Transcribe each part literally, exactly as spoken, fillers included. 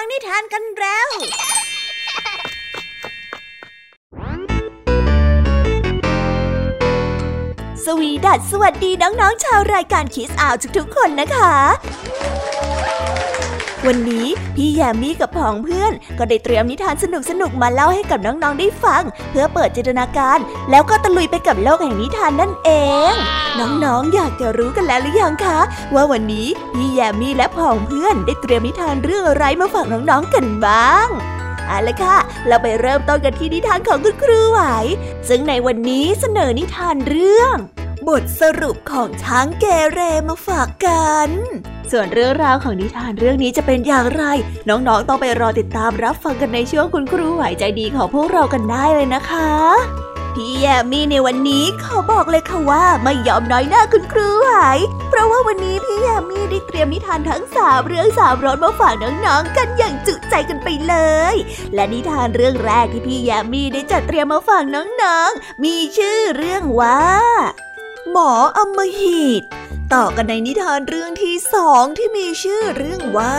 ฟังนิทานกันแล้วสวีดัสสวัสดีน้องๆชาวรายการคิสอาวทุกๆคนนะคะวันนี้พี่แยมมี่กับผองเพื่อนก็ได้เตรียมนิทานสนุกๆมาเล่าให้กับน้องๆได้ฟังเพื่อเปิดจินตนาการแล้วก็ตะลุยไปกับโลกแห่งนิทานนั่นเองน้องๆอยากจะรู้กันแล้วหรือยังคะว่าวันนี้พี่แยมมี่และผองเพื่อนได้เตรียมนิทานเรื่องอะไรมาฝากน้องๆกันบ้างเอาล่ะค่ะเราไปเริ่มต้นกันที่นิทานของคุณครูไหวซึ่งในวันนี้เสนอนิทานเรื่องบทสรุปของช้างเกเรมาฝากกันส่วนเรื่องราวของนิทานเรื่องนี้จะเป็นอย่างไรน้องๆต้องไปรอติดตามรับฟังกันในช่วงคุณครูไหวใจดีของพวกเรากันได้เลยนะคะพี่แยมมี่ในวันนี้ขอบอกเลยค่ะว่าไม่ยอมน้อยหน้าคุณครูไหวเพราะว่าวันนี้พี่แยมมี่ได้เตรียมนิทานทั้งสามเรื่องสามรสมาฝากน้องๆกันอย่างจุใจกันไปเลยและนิทานเรื่องแรกที่พี่แยมมี่ได้จัดเตรียมมาฝากน้องๆมีชื่อเรื่องว่าหมออำมหิตต่อกันในนิทานเรื่องที่สองที่มีชื่อเรื่องว่า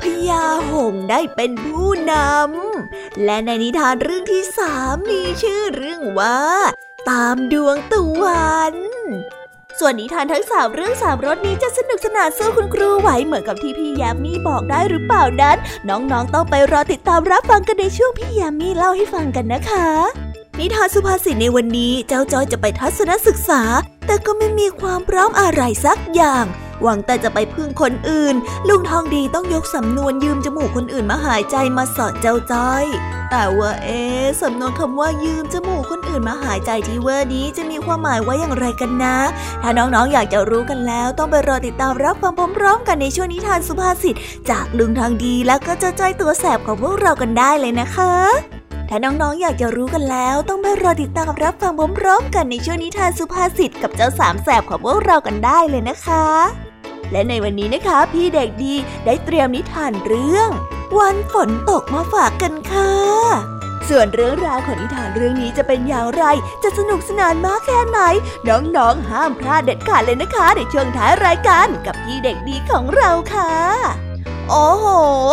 พญาหงส์ได้เป็นผู้นำและในนิทานเรื่องที่สามมีชื่อเรื่องว่าตามดวงตะวันส่วนนิทานทั้งสามเรื่องสามรสนี้จะสนุกสนานสู้คุณครูไหวเหมือนกับที่พี่แยมมี่บอกได้หรือเปล่านั้นน้องๆต้องไปรอติดตามรับฟังกันในช่วงพี่แยมมี่เล่าให้ฟังกันนะคะนิทานสุภาษิตในวันนี้เจ้าจ้อยจะไปทัศนศึกษาแต่ก็ไม่มีความพร้อมอะไรสักอย่างหวังแต่จะไปพึ่งคนอื่นลุงทองดีต้องยกสำนวนยืมจมูกคนอื่นมาหายใจมาสอนเจ้าจ้อยแต่ว่าเอ๊ะสำนวนคำว่ายืมจมูกคนอื่นมาหายใจที่ว่านี้จะมีความหมายว่าอย่างไรกันนะถ้าน้องๆ อ, อยากจะรู้กันแล้วต้องไปรอติดตามรับฟังพร้อมๆกันในช่วงนิทานสุภาษิตจากลุงทองดีและก็เจ้าจ้อยตัวแสบของพวกเรากันได้เลยนะคะถ้าน้องๆ อยากจะรู้กันแล้วต้องไปรอติดตามรับฟังพร้อมๆกันในช่วงนิทานสุภาษิตกับเจ้าสามแสบของพวกเรากันได้เลยนะคะและในวันนี้นะคะพี่เด็กดีได้เตรียมนิทานเรื่องวันฝนตกมาฝากกันค่ะส่วนเรื่องราวของนิทานเรื่องนี้จะเป็นอย่างไรจะสนุกสนานมากแค่ไหนน้องๆห้ามพลาดเด็ดขาดเลยนะคะในช่วงท้ายรายการกับพี่เด็กดีของเราค่ะโอ้โห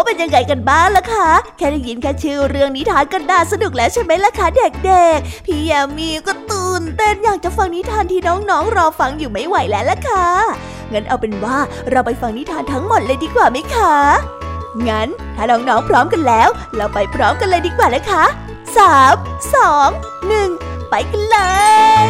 เป็นยังไงกันบ้างล่ะคะแค่ได้ยินแค่ชื่อเรื่องนิทานก็น่าสนุกแล้วใช่ไหมล่ะคะเด็กๆพี่แยมมี่ก็ตื่นเต้นอยากจะฟังนิทานที่น้องๆรอฟังอยู่ไม่ไหวแล้วล่ะค่ะงั้นเอาเป็นว่าเราไปฟังนิทานทั้งหมดเลยดีกว่าไหมคะงั้นถ้าน้องๆพร้อมกันแล้วเราไปพร้อมกันเลยดีกว่านะคะสามสองหนึ่งไปกันเลย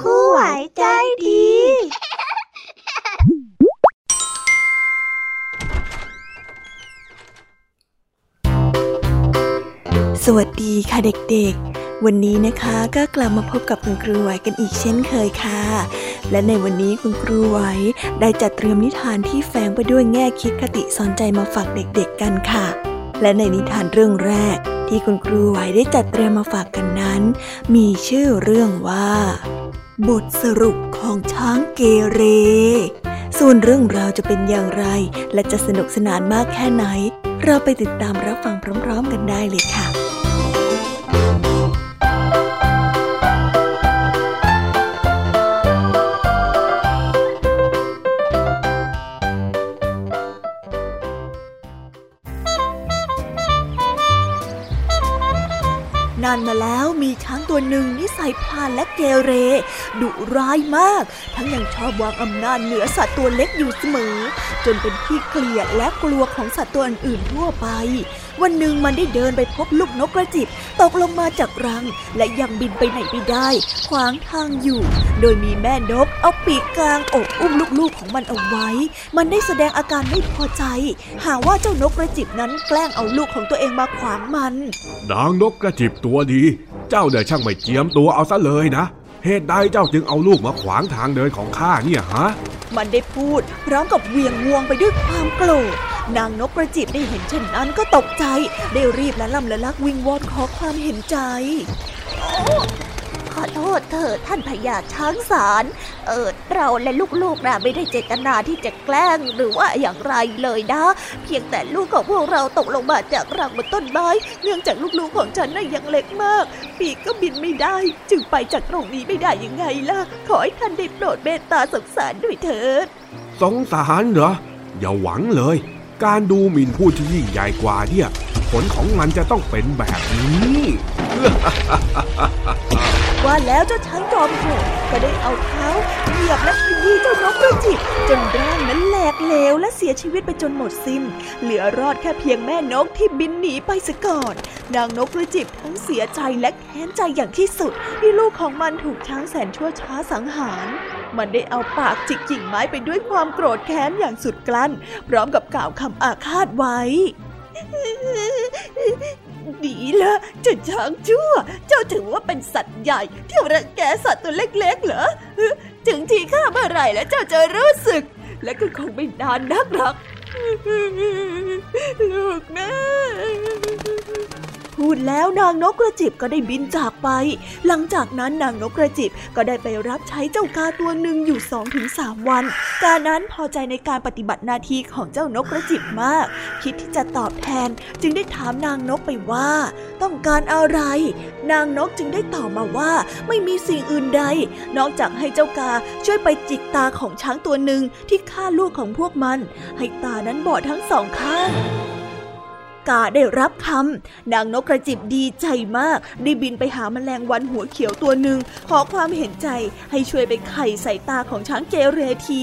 ครูไหวใจดีสวัสดีค่ะเด็กๆวันนี้นะคะก็กลับมาพบกับคุณครูไหวกันอีกเช่นเคยค่ะและในวันนี้คุณครูไหวได้จัดเตรียมนิทานที่แฝงไปด้วยแง่คิดคติสอนใจมาฝากเด็กๆกันค่ะและในนิทานเรื่องแรกที่คุณครูไหวได้จัดเตรียมมาฝากกันนั้นมีชื่อเรื่องว่าบทสรุปของช้างเกเรส่วนเรื่องราวจะเป็นอย่างไรและจะสนุกสนานมากแค่ไหนเราไปติดตามรับฟังพร้อมๆกันได้เลยค่ะ านมาแล้วมีช้างตัวหนึ่งนิสัยพล่านและเกเรดุร้ายมากทั้งยังชอบวางอำนาจเหนือสัตว์ตัวเล็กอยู่เสมอจนเป็นที่เกลียดและกลัวของสัตว์ตัวอื่นๆทั่วไปวันหนึ่งมันได้เดินไปพบลูกนกกระจิบตกลงมาจากรังและยังบินไปไหนไม่ได้ขวางทางอยู่โดยมีแม่นกเอาปีกกลางอกอุ้มลูกๆของมันเอาไว้มันได้แสดงอาการไม่พอใจหาว่าเจ้านกกระจิบนั้นแกล้งเอาลูกของตัวเองมาขวางมันนางนกกระจิบตัวดีเจ้าเนี่ยช่างไม่เจียมตัวเอาซะเลยนะเหตุใดเจ้าจึงเอาลูกมาขวางทางเดินของข้าเนี่ยฮะมันได้พูดพร้อมกับเหวี่ยงงวงไปด้วยความโกรธนางนกกระจิบได้เห็นเช่นนั้นก็ตกใจได้รีบละล่ำละลักวิงวอนขอความเห็นใจขอโทษเถิดท่านพญาช้างสารเอิดเราและลูกๆนะไม่ได้เจตนาที่จะแกล้งหรือว่าอย่างไรเลยนะเพียงแต่ลูกของพวกเราตกลงมาจากรังบนต้นไม้เนื่องจากลูกๆของฉันน่ะยังเล็กมากปีกก็บินไม่ได้จึงไปจากตรงนี้ไม่ได้ยังไงล่ะขอให้ท่านได้โปรดเมตตาสงสารด้วยเถิดสงสารเหรออย่าหวังเลยการดูหมิ่นผู้ที่ยิ่งใหญ่กว่าเนี่ยผลของมันจะต้องเป็นแบบนี้ว่าแล้วเจ้าช้างจอมโหดก็ได้เอาเท้าเหยียบและขยี้เจ้านกกระจิบจนร่างนั้นแหลกเหลวและเสียชีวิตไปจนหมดสิ้นเหลือรอดแค่เพียงแม่นกที่บินหนีไปซะก่อนนางนกกระจิบทั้งเสียใจและแค้นใจอย่างที่สุดที่ลูกของมันถูกช้างแสนชั่วช้าสังหารมันได้เอาปากจิกกิ่งไม้ไปด้วยความโกรธแค้นอย่างสุดกลั้นพร้อมกับกล่าวคำอาฆาตไว้ดีละเจ้าช้างชั่วเจ้าถือว่าเป็นสัตว์ใหญ่เที่ยวรังแกสัตว์ตัวเล็กๆเหรอถึงที่ข้าเมื่อไหร่แล้วเจ้าจะรู้สึกและก็คงไม่นานนักหรอกลูกนะพูดแล้วนางนกกระจิบก็ได้บินจากไปหลังจากนั้นนางนกกระจิบก็ได้ไปรับใช้เจ้ากาตัวหนึ่งอยู่ สองถึงสาม วันกานั้นพอใจในการปฏิบัติหน้าที่ของเจ้านกกระจิบมากคิดที่จะตอบแทนจึงได้ถามนางนกไปว่าต้องการอะไรนางนกจึงได้ตอบมาว่าไม่มีสิ่งอื่นใดนอกจากให้เจ้ากาช่วยไปจิกตาของช้างตัวหนึ่งที่ฆ่าลูกของพวกมันให้ตานั้นบอดทั้งสองข้างกาได้รับคำนางนกกระจิบดีใจมากได้บินไปหาแมลงวันหัวเขียวตัวหนึ่งขอความเห็นใจให้ช่วยไปไข่ใส่ตาของช้างเกเรที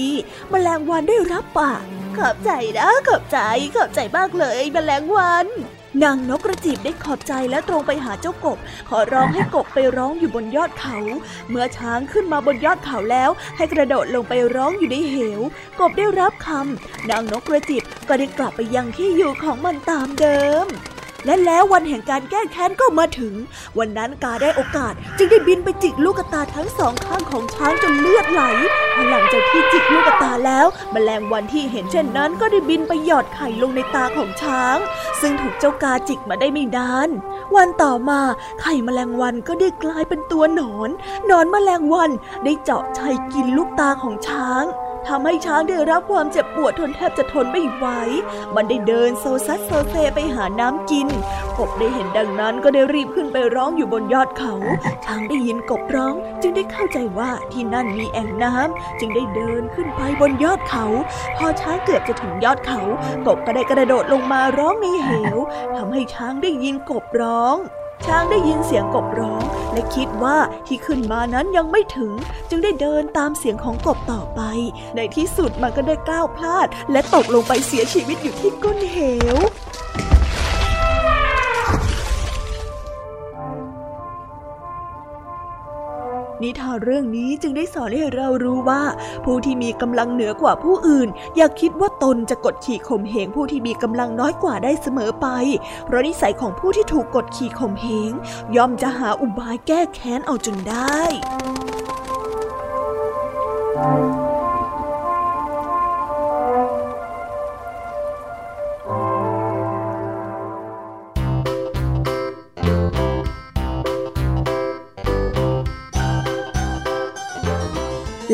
แมลงวันได้รับปากขอบใจนะขอบใจขอบใจมากเลยแมลงวันนางนกกระจิบได้ขอบใจและตรงไปหาเจ้ากบขอร้องให้กบไปร้องอยู่บนยอดเขาเมื่อช้างขึ้นมาบนยอดเขาแล้วให้กระโดดลงไปร้องอยู่ในเหวกบได้รับคำนางนกกระจิบก็ได้กลับไปยังที่อยู่ของมันตามเดิมและแล้ววันแห่งการแก้แค้นก็มาถึงวันนั้นกาได้โอกาสจึงได้บินไปจิกลูกตาทั้งสองข้างของช้างจนเลือดไหลหลังจากที่จิกลูกตาแล้วแมลงวันที่เห็นเช่นนั้นก็ได้บินไปหยอดไข่ลงในตาของช้างซึ่งถูกเจ้ากาจิกมาได้ไม่นานวันต่อมาไข่แมลงวันก็ได้กลายเป็นตัวหนอนหนอนแมลงวันได้เจาะไข่กินลูกตาของช้างทำให้ช้างได้รับความเจ็บปวดทนแทบจะทนไม่ไหวมันได้เดินโซซัดโซเซไปหาน้ำกินกบได้เห็นดังนั้นก็ได้รีบขึ้นไปร้องอยู่บนยอดเขาช้างได้ยินกบร้องจึงได้เข้าใจว่าที่นั่นมีแอ่งน้ำจึงได้เดินขึ้นไปบนยอดเขาพอช้างเกือบจะถึงยอดเขากบก็ได้กระโดดลงมาร้องในเหวทำให้ช้างได้ยินกบร้องช้างได้ยินเสียงกบร้องและคิดว่าที่ขึ้นมานั้นยังไม่ถึงจึงได้เดินตามเสียงของกบต่อไปในที่สุดมันก็ได้ก้าวพลาดและตกลงไปเสียชีวิตอยู่ที่ก้นเหวนิทานเรื่องนี้จึงได้สอนให้เรารู้ว่าผู้ที่มีกำลังเหนือกว่าผู้อื่นอย่าคิดว่าตนจะกดขี่ข่มเหงผู้ที่มีกำลังน้อยกว่าได้เสมอไปเพราะนิสัยของผู้ที่ถูกกดขี่ข่มเหงย่อมจะหาอุบายแก้แค้นเอาจนได้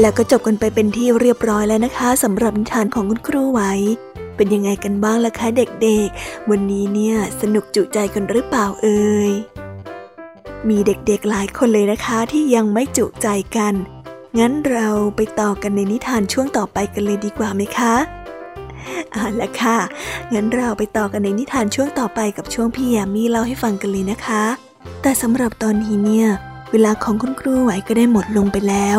แล้วก็จบกันไปเป็นที่เรียบร้อยแล้วนะคะสำหรับนิทานของคุณครูไหวเป็นยังไงกันบ้างล่ะคะเด็กๆวันนี้เนี่ยสนุกจุใจกันหรือเปล่าเอ่ยมีเด็กๆหลายคนเลยนะคะที่ยังไม่จุใจกันงั้นเราไปต่อกันในนิทานช่วงต่อไปกันเลยดีกว่าไหมคะเอาล่ะค่ะงั้นเราไปต่อกันในนิทานช่วงต่อไปกับช่วงพี่แยมมี่เล่าให้ฟังกันเลยนะคะ แต่สำหรับตอนนี้เนี่ยเวลาของคุณครูไหวก็ได้หมดลงไปแล้ว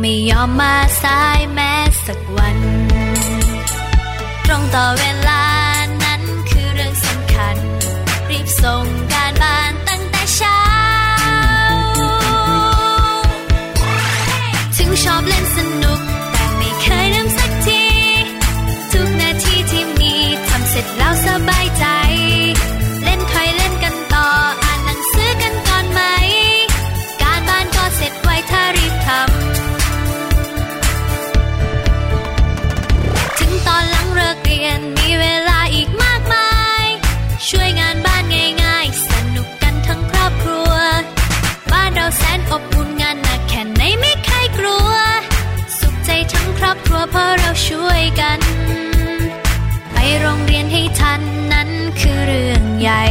ไม่ยอมมาสายแม้สักวันตรงต่อเวลานั้นคือเรื่องสำคัญรีบส่งการบ้านตั้งแต่เช้าถึงชอบเล่นสนุกแต่ไม่เคยลืมสักทีทุกนาทีที่มีทำเสร็จแล้วสบายใจเล่นใครเล่นกันต่ออ่านหนังสือกันก่อนไหมการบ้านก็เสร็จไวถ้ารีบทำมีเวลาอีกมากมายช่วยงานบ้านง่ายๆสนุกกันทั้งครอบครัวบ้านเราแสนอบอุ่นงานหนักแค่ไหนไม่เคยกลัวสุขใจทั้งครอบครัวเพราะเราช่วยกันไปโรงเรียนให้ทันนั้นคือเรื่องใหญ่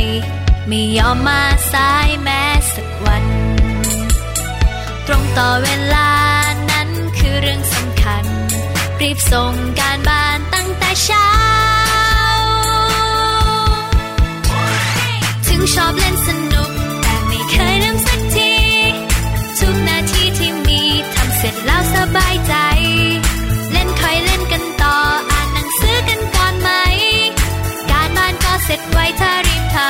ไม่ยอมมาสายแม้สักวันตรงต่อเวลานั้นคือเรื่องสำคัญรีบส่งการบ้านตั้งแต่เช้าถึงชอบเล่นสนุกแต่ไม่เคยลืมสักทีทุกนาทีที่มีทำเสร็จแล้วสบายใจเล่นคอยเล่นกันต่ออ่านหนังสือกันก่อนไหมการบ้านก็เสร็จไวถ้ารีบทำ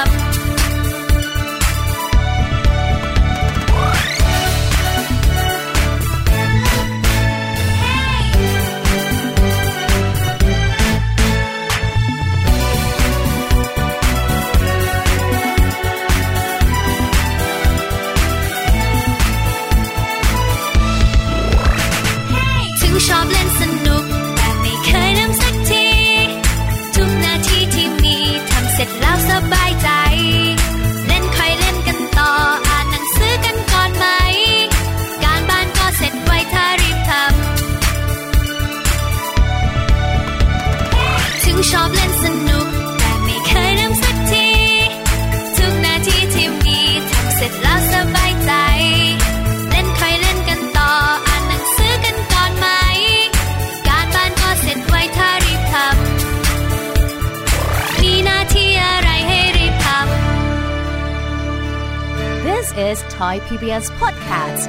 ชอบเล่นสนุกแต่ไม่เคยลืมสักทีทุกนาทีที่มีทำเสร็จแล้วสบายใจเล่นคอยเล่นกันต่ออ่านหนังสือกันก่อนไหมการบ้านก็เสร็จไวถ้ารีบทำถึงชอบเล่นสนุกแต่ไม่เคยลืมสักทีทุกนาทีที่มีทำเสร็จแล้วสบายใจเล่นคอยเล่นกันต่ออ่านหนังสือกันก่อนไหมเสร็จไวถ้ารีบทำมีหน้าที่อะไรให้รีบทำ This is Thai พี บี เอส Podcast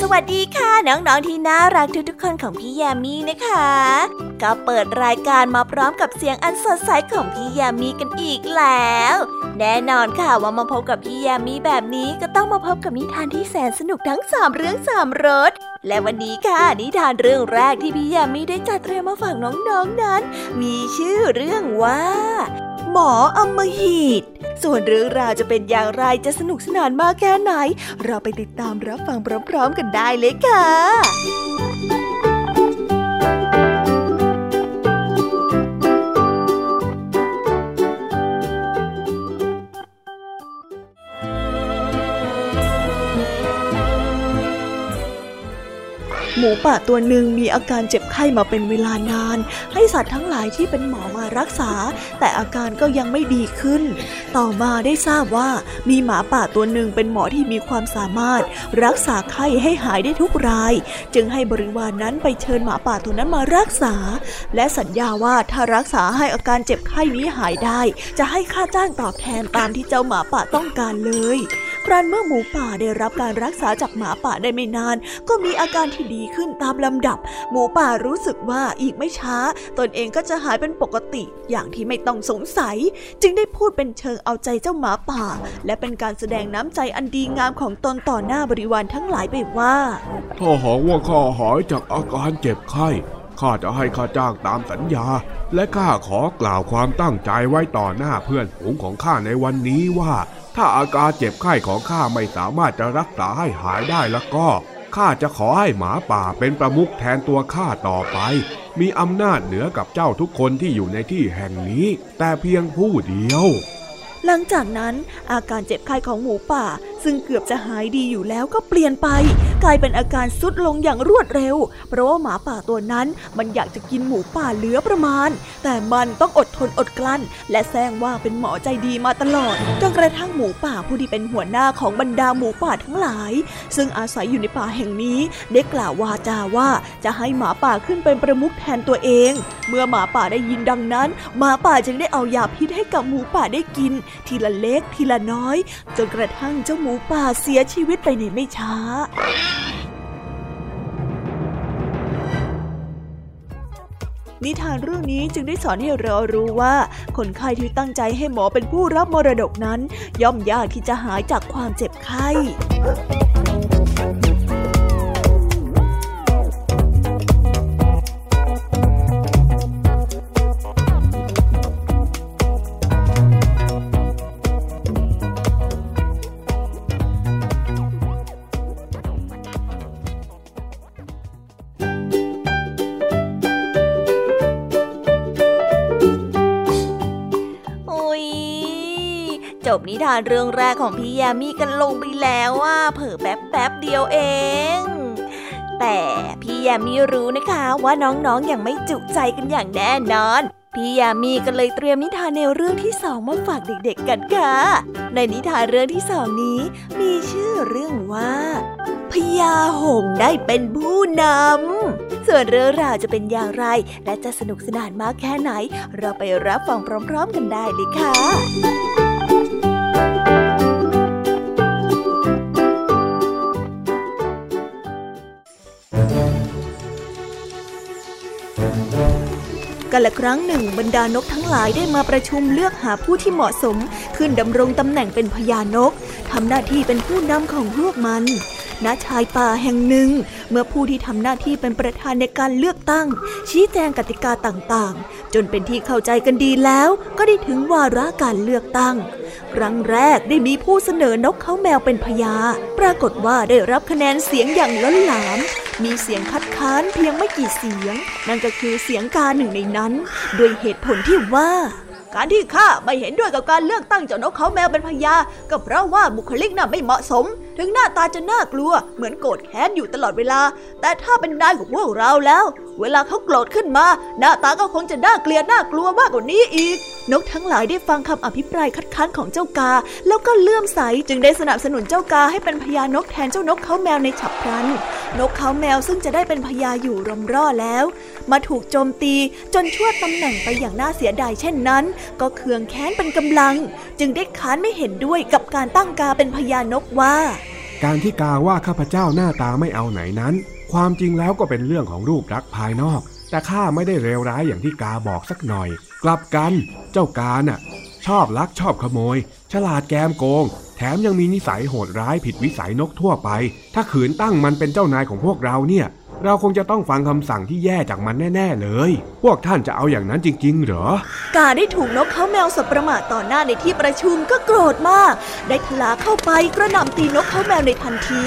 สวัสดีค่ะน้องๆที่น่ารักทุกๆคนของพี่ยามีนะคะก็เปิดรายการมาพร้อมกับเสียงอันสดใสของพี่ยามีกันอีกแล้วแน่นอนค่ะว่ามาพบกับพี่ยามีแบบนี้ก็ต้องมาพบกับนิทานที่แสนสนุกทั้งสามเรื่องสามรสและวันนี้ค่ะนิทานเรื่องแรกที่พี่ยามีได้จัดเตรียมมาฝากน้องๆนั้นมีชื่อเรื่องว่าหมออำมหิตส่วนเรื่องราวจะเป็นอย่างไรจะสนุกสนานมากแค่ไหนเราไปติดตามรับฟังพร้อมๆกันได้เลยค่ะหมูป่าตัวหนึ่งมีอาการเจ็บไข้มาเป็นเวลานานให้สัตว์ทั้งหลายที่เป็นหมอมารักษาแต่อาการก็ยังไม่ดีขึ้นต่อมาได้ทราบว่ามีหมาป่าตัวหนึ่งเป็นหมอที่มีความสามารถรักษาไข้ให้หายได้ทุกรายจึงให้บริวาร นั้นไปเชิญหมาป่าตัวนั้นมารักษาและสัญญาว่าถ้ารักษาให้อาการเจ็บไข้นี้หายได้จะให้ค่าจ้างตอบแทนตามที่เจ้าหมาป่าต้องการเลยครั้นเมื่อหมูป่าได้รับการรักษาจากหมาป่าได้ไม่นานก็มีอาการที่ดีขึ้นตามลำดับหมูป่ารู้สึกว่าอีกไม่ช้าตนเองก็จะหายเป็นปกติอย่างที่ไม่ต้องสงสัยจึงได้พูดเป็นเชิงเอาใจเจ้าหมาป่าและเป็นการแสดงน้ำใจอันดีงามของตนต่อหน้าบริวารทั้งหลายไปว่าถ้าหากว่าข้าหายจากอาการเจ็บไข้ข้าจะให้ค่าจ้างตามสัญญาและข้าขอกล่าวความตั้งใจไว้ต่อหน้าเพื่อนฝูงของข้าในวันนี้ว่าถ้าอาการเจ็บไข้ของข้าไม่สามารถจะรักษาให้หายได้แล้วก็ข้าจะขอให้หมาป่าเป็นประมุขแทนตัวข้าต่อไปมีอำนาจเหนือกับเจ้าทุกคนที่อยู่ในที่แห่งนี้แต่เพียงผู้เดียวหลังจากนั้นอาการเจ็บไข้ของหมูป่าซึ่งเกือบจะหายดีอยู่แล้วก็เปลี่ยนไปกลายเป็นอาการทรุดลงอย่างรวดเร็วเพราะว่าหมาป่าตัวนั้นมันอยากจะกินหมูป่าเหลือประมาณแต่มันต้องอดทนอดกลั้นและแซงว่าเป็นหมอใจดีมาตลอดจนกระทั่งหมูป่าผู้ที่เป็นหัวหน้าของบรรดาหมูป่าทั้งหลายซึ่งอาศัยอยู่ในป่าแห่งนี้ได้กล่าววาจาว่าจะให้หมาป่าขึ้นเป็นประมุขแทนตัวเองเมื่อหมาป่าได้ยินดังนั้นหมาป่าจึงได้เอายาพิษให้กับหมูป่าได้กินทีละเล็กทีละน้อยจนกระทั่งเจ้าหมูป่าเสียชีวิตไปในไม่ช้านิทานเรื่องนี้จึงได้สอนให้เรารู้ว่าคนไข้ที่ตั้งใจให้หมอเป็นผู้รับมรดกนั้นย่อมยากที่จะหายจากความเจ็บไข้จบนิทานเรื่องแรกของพี่ยามีกันลงไปแล้วว่าเผลอแป๊บแป๊บเดียวเองแต่พี่ยามีรู้นะคะว่าน้องๆยังไม่จุใจกันอย่างแน่นอนพี่ยามีก็เลยเตรียมนิทานแนวเรื่องที่สองมาฝากเด็กๆกันค่ะในนิทานเรื่องที่สองนี้มีชื่อเรื่องว่าพญาหงส์ได้เป็นผู้นำส่วนเรื่องราวจะเป็นอย่างไรและจะสนุกสนานมากแค่ไหนเราไปรับฟังพร้อมๆกันได้เลยค่ะกาลครั้งหนึ่งบรรดานกทั้งหลายได้มาประชุมเลือกหาผู้ที่เหมาะสมขึ้นดำรงตำแหน่งเป็นพญานกทำหน้าที่เป็นผู้นำของพวกมันณชายป่าแห่งหนึ่งเมื่อผู้ที่ทำหน้าที่เป็นประธานในการเลือกตั้งชี้แจงกติกาต่างๆจนเป็นที่เข้าใจกันดีแล้วก็ได้ถึงวาระการเลือกตั้งครั้งแรกได้มีผู้เสนอนกเขาแมวเป็นพญาปรากฏว่าได้รับคะแนนเสียงอย่างล้นหลามมีเสียงคัดค้านเพียงไม่กี่เสียงนั่นก็คือเสียงกาหนึ่งในนั้นด้วยเหตุผลที่ว่าการที่ข้าไม่เห็นด้วยกับการเลือกตั้งเจ้านกเขาแมวเป็นพญาก็เพราะว่าบุคลิกน่ะไม่เหมาะสมถึงหน้าตาจะน่ากลัวเหมือนโกรธแค้นอยู่ตลอดเวลาแต่ถ้าเป็นนายของพวกเราแล้วเวลาเขาโกรธขึ้นมาหน้าตาก็คงจะน่าเกลียดน่ากลัวมากกว่านี้อีกนกทั้งหลายได้ฟังคำอภิปรายคัดค้านของเจ้ากาแล้วก็เลื่อมใสจึงได้สนับสนุนเจ้ากาให้เป็นพญานกแทนเจ้านกเขาแมวในฉับพลันนกเขาแมวซึ่งจะได้เป็นพญาอยู่ร่ำร่อแล้วมาถูกโจมตีจนชั่วตำแหน่งไปอย่างน่าเสียดายเช่นนั้นก็เคืองแค้นเป็นกำลังจึงได้ค้านไม่เห็นด้วยกับการตั้งกาเป็นพญานกว่า การที่กาว่าข้าพเจ้าหน้าตาไม่เอาไหนนั้นความจริงแล้วก็เป็นเรื่องของรูปลักษณ์ภายนอกแต่ข้าไม่ได้เลวร้ายอย่างที่กาบอกสักหน่อยกลับกันเจ้ากาน่ะชอบลักชอบขโมยฉลาดแกมโกงแถมยังมีนิสัยโหดร้ายผิดวิสัยนกทั่วไปถ้าขืนตั้งมันเป็นเจ้านายของพวกเราเนี่ยเราคงจะต้องฟังคำสั่งที่แย่จากมันแน่ๆเลยพวกท่านจะเอาอย่างนั้นจริงๆเหรอกาได้ถูกนกเขาแมวสบประมาทต่อหน้าในที่ประชุมก็โกรธมากได้ทลาเข้าไปกระหน่ำตีนกเขาแมวในทันที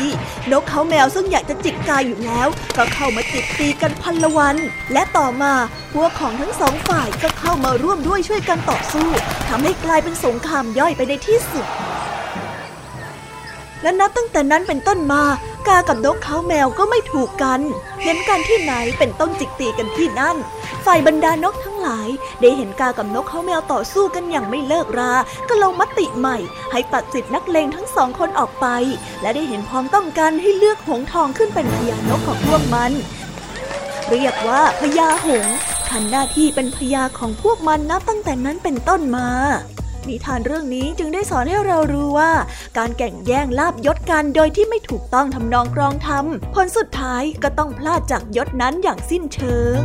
นกเขาแมวซึ่งอยากจะจิกกาอยู่แล้วก็เข้ามาจิกตีกันพันละวันและต่อมาพวกของทั้งสองฝ่ายก็เข้ามาร่วมด้วยช่วยกันต่อสู้ทำให้กลายเป็นสงครามย่อยไปในที่สุดและนับตั้งแต่นั้นเป็นต้นมากากับนกเขาแมวก็ไม่ถูกกันเห็นกันที่ไหนเป็นต้นจิกตีกันที่นั่นฝ่ายบรรดานกทั้งหลายได้เห็นกากับนกเขาแมวต่อสู้กันอย่างไม่เลิกราก็ลงมติใหม่ให้ตัดสิทธิ์นักเลงทั้งสองคนออกไปและได้เห็นพ้องต้องกันให้เลือกหงทองขึ้นเป็นพญานกของพวกมันเรียกว่าพญาหงทำหน้าที่เป็นพญาของพวกมันนับตั้งแต่นั้นเป็นต้นมานิทานเรื่องนี้จึงได้สอนให้เรารู้ว่าการแข่งแย่งลาภยศกันโดยที่ไม่ถูกต้องทำนองกรองธรรมผลสุดท้ายก็ต้องพลาดจากยศนั้นอย่างสิ้นเชิง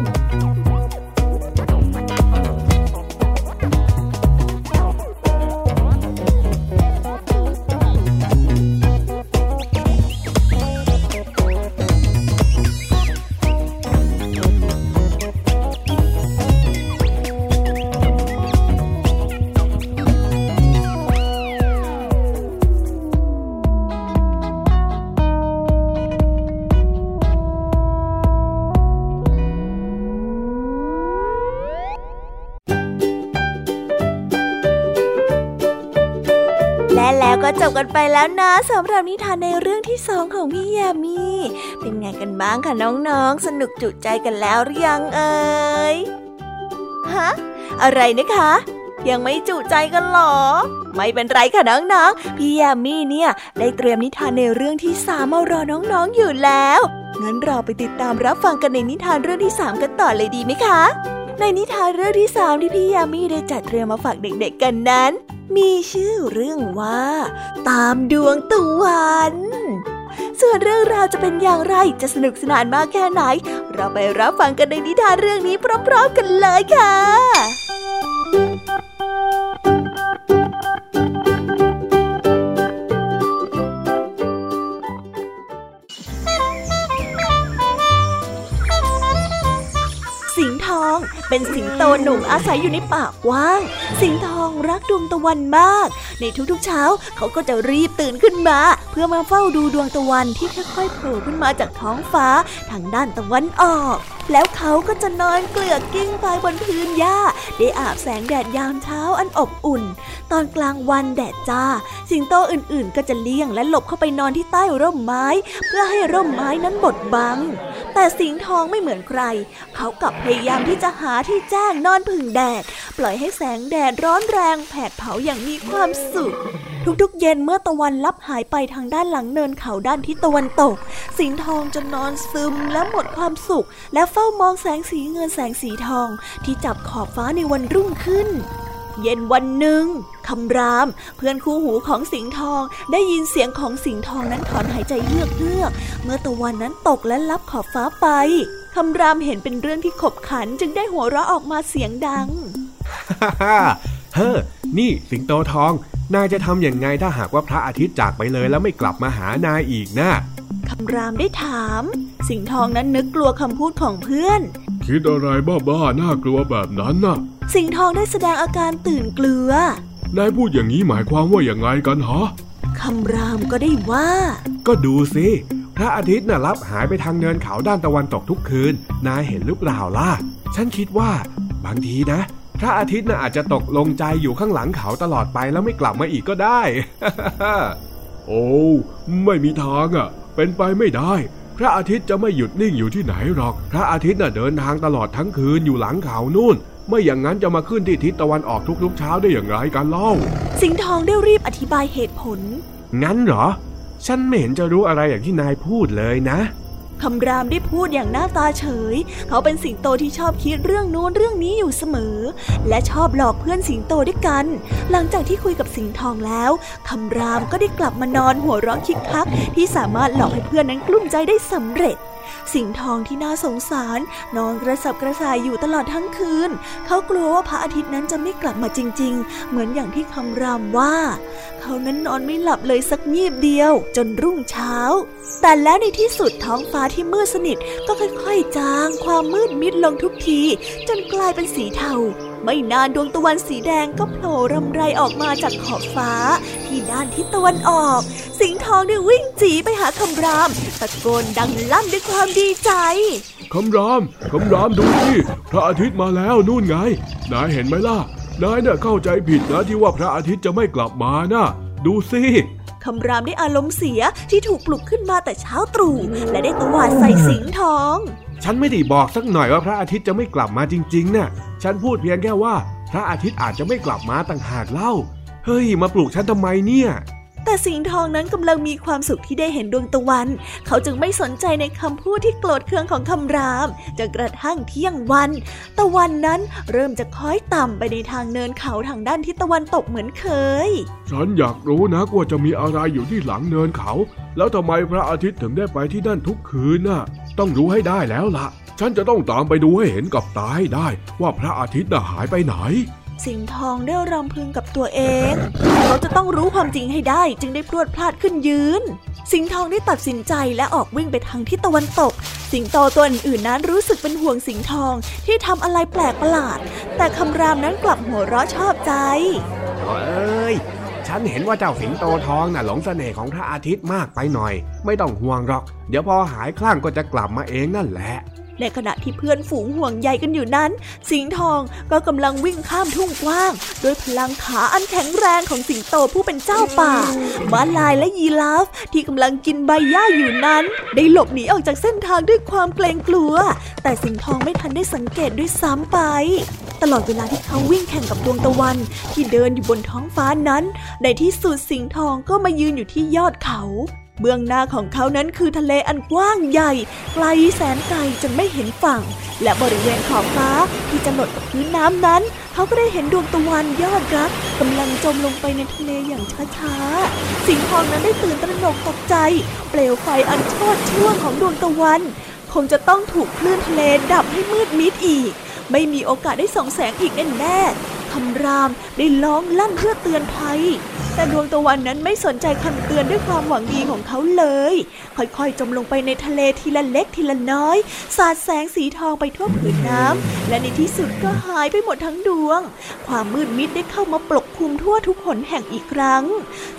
จบกันไปแล้วนะสำหรับนิทานในเรื่องที่สองของพี่แยมมี่เป็นไงกันบ้างคะน้องๆสนุกจุใจกันแล้วหรือยังเอ่ยฮะอะไรนะคะยังไม่จุใจกันหรอไม่เป็นไรค่ะน้องๆพี่แยมมี่เนี่ยได้เตรียมนิทานในเรื่องที่สามมารอน้องๆอยู่แล้วงั้นเราไปติดตามรับฟังกันในนิทานเรื่องที่สามกันต่อเลยดีไหมคะในนิทานเรื่องที่สามที่พี่แยมมี่ได้จัดเตรียมมาฝากเด็กๆกันนั้นมีชื่อเรื่องว่าตามดวงตะวันส่วนเรื่องราวจะเป็นอย่างไรจะสนุกสนานมากแค่ไหนเราไปรับฟังกันในนิทานเรื่องนี้พร้อมๆกันเลยค่ะสิงห์ทองเป็นสิงโตหนุ่มอาศัยอยู่ในป่ากว้างสิงห์ทองรักดวงตะวันมากในทุกๆเช้าเขาก็จะรีบตื่นขึ้นมาเพื่อมาเฝ้าดูดวงตะวันที่ค่อยๆโผล่ขึ้นมาจากท้องฟ้าทางด้านตะวันออกแล้วเขาก็จะนอนเกลือกกิ้งไปบนพื้นหญ้าได้อาบแสงแดดยามเช้าอันอบอุ่นตอนกลางวันแดดจ้าสิงโตอื่นๆก็จะเลี่ยงและหลบเข้าไปนอนที่ใต้ร่มไม้เพื่อให้ร่มไม้นั้นบดบังแต่สิงห์ทองไม่เหมือนใครเขากลับพยายามที่จะหาที่แจ้งนอนผึ่งแดดปล่อยให้แสงแดดร้อนแรงแผดเผาอย่างมีความสุขทุกๆเย็นเมื่อตะวันลับหายไปทางด้านหลังเนินเขาด้านทิศตะวันตกสิงห์ทองจะนอนซึมและหมดความสุขและเฝ้ามองแสงสีเงินแสงสีทองที่จับขอบฟ้าในวันรุ่งขึ้นเย็นวันหนึ่งคำรามเพื่อนคู่หูของสิงห์ทองได้ยินเสียงของสิงห์ทองนั้นถอนหายใจเฮือกเฮือกเมื่อตะวันนั้นตกและลับขอบฟ้าไปคำรามเห็นเป็นเรื่องที่ขบขันจึงได้หัวเราะออกมาเสียงดังฮ่าฮ่าเฮ้อนี่สิงโตทองนายจะทำอย่างไงถ้าหากว่าพระอาทิตย์จากไปเลยแล้วไม่กลับมาหานายอีกนะคำรามได้ถามสิงห์ทองนั้นนึกกลัวคำพูดของเพื่อนคิดอะไรบ้าๆน่ากลัวแบบนั้นน่ะสิงห์ทองได้แสดงอาการตื่นกลัวนายพูดอย่างนี้หมายความว่าอย่างไรกันฮะคำรามก็ได้ว่าก็ดูสิพระอาทิตย์น่ะลับหายไปทางเนินเขาด้านตะวันตกทุกคืนนายเห็นหรือเปล่าล่ะฉันคิดว่าบางทีนะพระอาทิตย์น่ะอาจจะตกลงใจอยู่ข้างหลังเขาตลอดไปแล้วไม่กลับมาอีกก็ได้ โอ้ไม่มีทางอ่ะเป็นไปไม่ได้พระอาทิตย์จะไม่หยุดนิ่งอยู่ที่ไหนหรอกพระอาทิตย์น่ะเดินทางตลอดทั้งคืนอยู่หลังเขานู่นไม่อย่างนั้นจะมาขึ้นที่ทิศตะวันออกทุกๆเช้าได้อย่างไรกันเล่าสิงห์ทองได้รีบอธิบายเหตุผลงั้นเหรอฉันไม่เห็นจะรู้อะไรอย่างที่นายพูดเลยนะ คำรามได้พูดอย่างหน้าตาเฉยเขาเป็นสิงโตที่ชอบคิดเรื่องโน้นเรื่องนี้อยู่เสมอและชอบหลอกเพื่อนสิงโตด้วยกันหลังจากที่คุยกับสิงห์ทองแล้วคำรามก็ได้กลับมานอนหัวเราะคิกคักที่สามารถหลอกให้เพื่อนนั้นกลุ้มใจได้สำเร็จสิงห์ทองที่น่าสงสารนอนกระสับกระส่ายอยู่ตลอดทั้งคืนเขากลัวว่าพระอาทิตย์นั้นจะไม่กลับมาจริงๆเหมือนอย่างที่คำรามว่าเขานั้นนอนไม่หลับเลยสักงีบเดียวจนรุ่งเช้าแต่แล้วในที่สุดท้องฟ้าที่มืดสนิทก็ค่อยๆจางความมืดมิดลงทุกทีจนกลายเป็นสีเทาไม่นานดวงตะวันสีแดงก็โผล่รำไรออกมาจากขอบฟ้าที่ด้านทิศตะวันออกสิงห์ทองได้วิ่งจี๋ไปหาคำรามตะโกนดังลั่นด้วยความดีใจคำรามคำรามดูสิพระอาทิตย์มาแล้วนู่นไงนายเห็นไหมล่ะนายน่ะเข้าใจผิดนะที่ว่าพระอาทิตย์จะไม่กลับมานะดูสิคำรามได้อารมณ์เสียที่ถูกปลุกขึ้นมาแต่เช้าตรู่และได้ตวาดใส่สิงห์ทองฉันไม่ได้บอกสักหน่อยว่าพระอาทิตย์จะไม่กลับมาจริงๆนะฉันพูดเพียงแค่ว่าพระอาทิตย์อาจจะไม่กลับมาต่างหากเล่าเฮ้ยมาปลุกฉันทำไมเนี่ยแต่สิงห์ทองนั้นกำลังมีความสุขที่ได้เห็นดวงตะวันเขาจึงไม่สนใจในคำพูดที่โกรธเคืองของคำรามจนกระทั่งเที่ยงวันตะวันนั้นเริ่มจะค่อยต่ำไปในทางเนินเขาทางด้านทิศตะวันตกเหมือนเคยฉันอยากรู้นะว่าจะมีอะไรอยู่ที่หลังเนินเขาแล้วทำไมพระอาทิตย์ถึงได้ไปที่นั่นทุกคืนน่ะต้องรู้ให้ได้แล้วล่ะฉันจะต้องตามไปดูให้เห็นกับตาให้ได้ว่าพระอาทิตย์น่ะหายไปไหนสิงห์ทองได้รำพึงกับตัวเองเขาจะต้องรู้ความจริงให้ได้จึงได้พรวดพลาดขึ้นยืนสิงห์ทองได้ตัดสินใจและออกวิ่งไปทางทิศตะวันตกสิงโตตัวอื่นๆนั้นรู้สึกเป็นห่วงสิงห์ทองที่ทำอะไรแปลกประหลาดแต่คำรามนั้นกลับหัวเราะชอบใจโอ้เอ้ยฉันเห็นว่าเจ้าสิงโตทองน่ะหลงเสน่ห์ของพระอาทิตย์มากไปหน่อยไม่ต้องห่วงหรอกเดี๋ยวพอหายคลั่งก็จะกลับมาเองนั่นแหละในขณะที่เพื่อนฝูงห่วงใยกันอยู่นั้นสิงห์ทองก็กำลังวิ่งข้ามทุ่งกว้างด้วยพลังขาอันแข็งแรงของสิงโตผู้เป็นเจ้าป่าม้าลายและยีราฟที่กำลังกินใบหญ้าอยู่นั้นได้หลบหนีออกจากเส้นทางด้วยความเกรงกลัวแต่สิงห์ทองไม่ทันได้สังเกตด้วยซ้ำไปตลอดเวลาที่เขาวิ่งแข่งกับดวงตะวันที่เดินอยู่บนท้องฟ้านั้นในที่สุดสิงห์ทองก็มายืนอยู่ที่ยอดเขาเบื้องหน้าของเขานั้นคือทะเลอันกว้างใหญ่ไกลแสนไกลจนไม่เห็นฝั่งและบริเวณขอบฟ้าที่จะหลดกับพื้นน้ำนั้นเขาก็ได้เห็นดวงตะวันยอดรักกำลังจมลงไปในทะเลอย่างช้าๆสิงห์ทองนั้นได้ตื่นตระหนกตกใจเปลวไฟอันโชติช่วงของดวงตะวันคงจะต้องถูกคลื่นทะเลดับให้มืดมิดอีกไม่มีโอกาสได้ส่องแสงอีกแน่ๆคำรามได้ร้องลั่นเพื่อเตือนภัยแต่ดวงตะวันนั้นไม่สนใจคำเตือนด้วยความหวังดีของเขาเลยค่อยๆจมลงไปในทะเลทีละเล็กทีละน้อยสาดแสงสีทองไปทั่วผืนน้ำและในที่สุดก็หายไปหมดทั้งดวงความมืดมิดได้เข้ามาปกคลุมทั่วทุกหนแห่งอีกครั้ง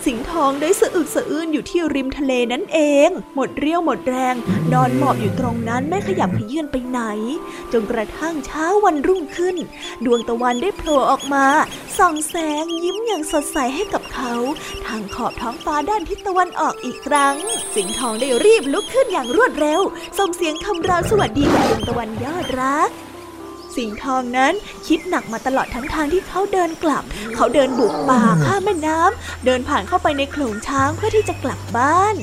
สิงห์ทองได้สะอึกสะอื้นอยู่ที่ริมทะเลนั่นเองหมดเรี่ยวหมดแรงนอนหมอบอยู่ตรงนั้นไม่ขยับเขยื้อนไปไหนจนกระทั่งเช้าวันรุ่งขึ้นดวงตะวันได้โผล่ออกมาส่องแสงยิ้มอย่างสดใสให้กับเขาทางขอบท้องฟ้าด้านทิศตะวันออกอีกครั้งสิงห์ทองได้รีบลุกขึ้นอย่างรวดเร็วส่งเสียงคำรามสวัสดีกับดวงตะวันยอดรักสิงห์ทองนั้นคิดหนักมาตลอดทั้งทางที่เขาเดินกลับเขาเดินบุกป่าข้ามแม่น้ำเดินผ่านเข้าไปในโขลงช้างเพื่อที่จะกลับบ้าน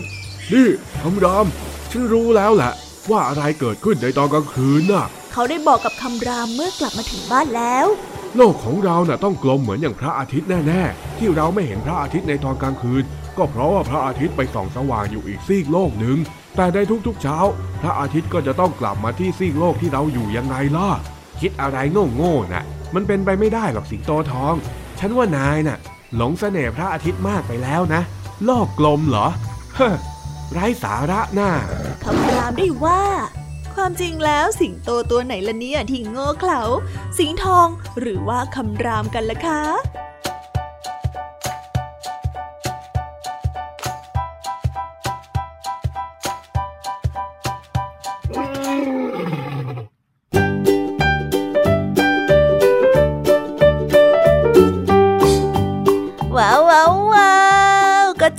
นี่คำรามฉันรู้แล้วแหละว่าอะไรเกิดขึ้นในตอนกลางคืนน่ะเขาได้บอกกับคำรามเมื่อกลับมาถึงบ้านแล้วโลกของเราน่ะต้องกลมเหมือนอย่างพระอาทิตย์แน่ๆที่เราไม่เห็นพระอาทิตย์ในตอนกลางคืนก็เพราะว่าพระอาทิตย์ไปส่องสว่างอยู่อีกซีกโลกหนึ่งแต่ในทุกๆเช้าพระอาทิตย์ก็จะต้องกลับมาที่ซีกโลกที่เราอยู่ยังไงล่ะคิดอะไรโง่ๆน่ะมันเป็นไปไม่ได้หรอกสิงโตทองฉันว่านายน่ะหลงเสน่ห์พระอาทิตย์มากไปแล้วนะโลกกลมเหรอเฮ้อไร้สาระน่าคำรามได้ว่าความจริงแล้วสิงโตตัวไหนละเนี่ยที่โง่เขลาสิงห์ทองหรือว่าคำรามกันล่ะคะ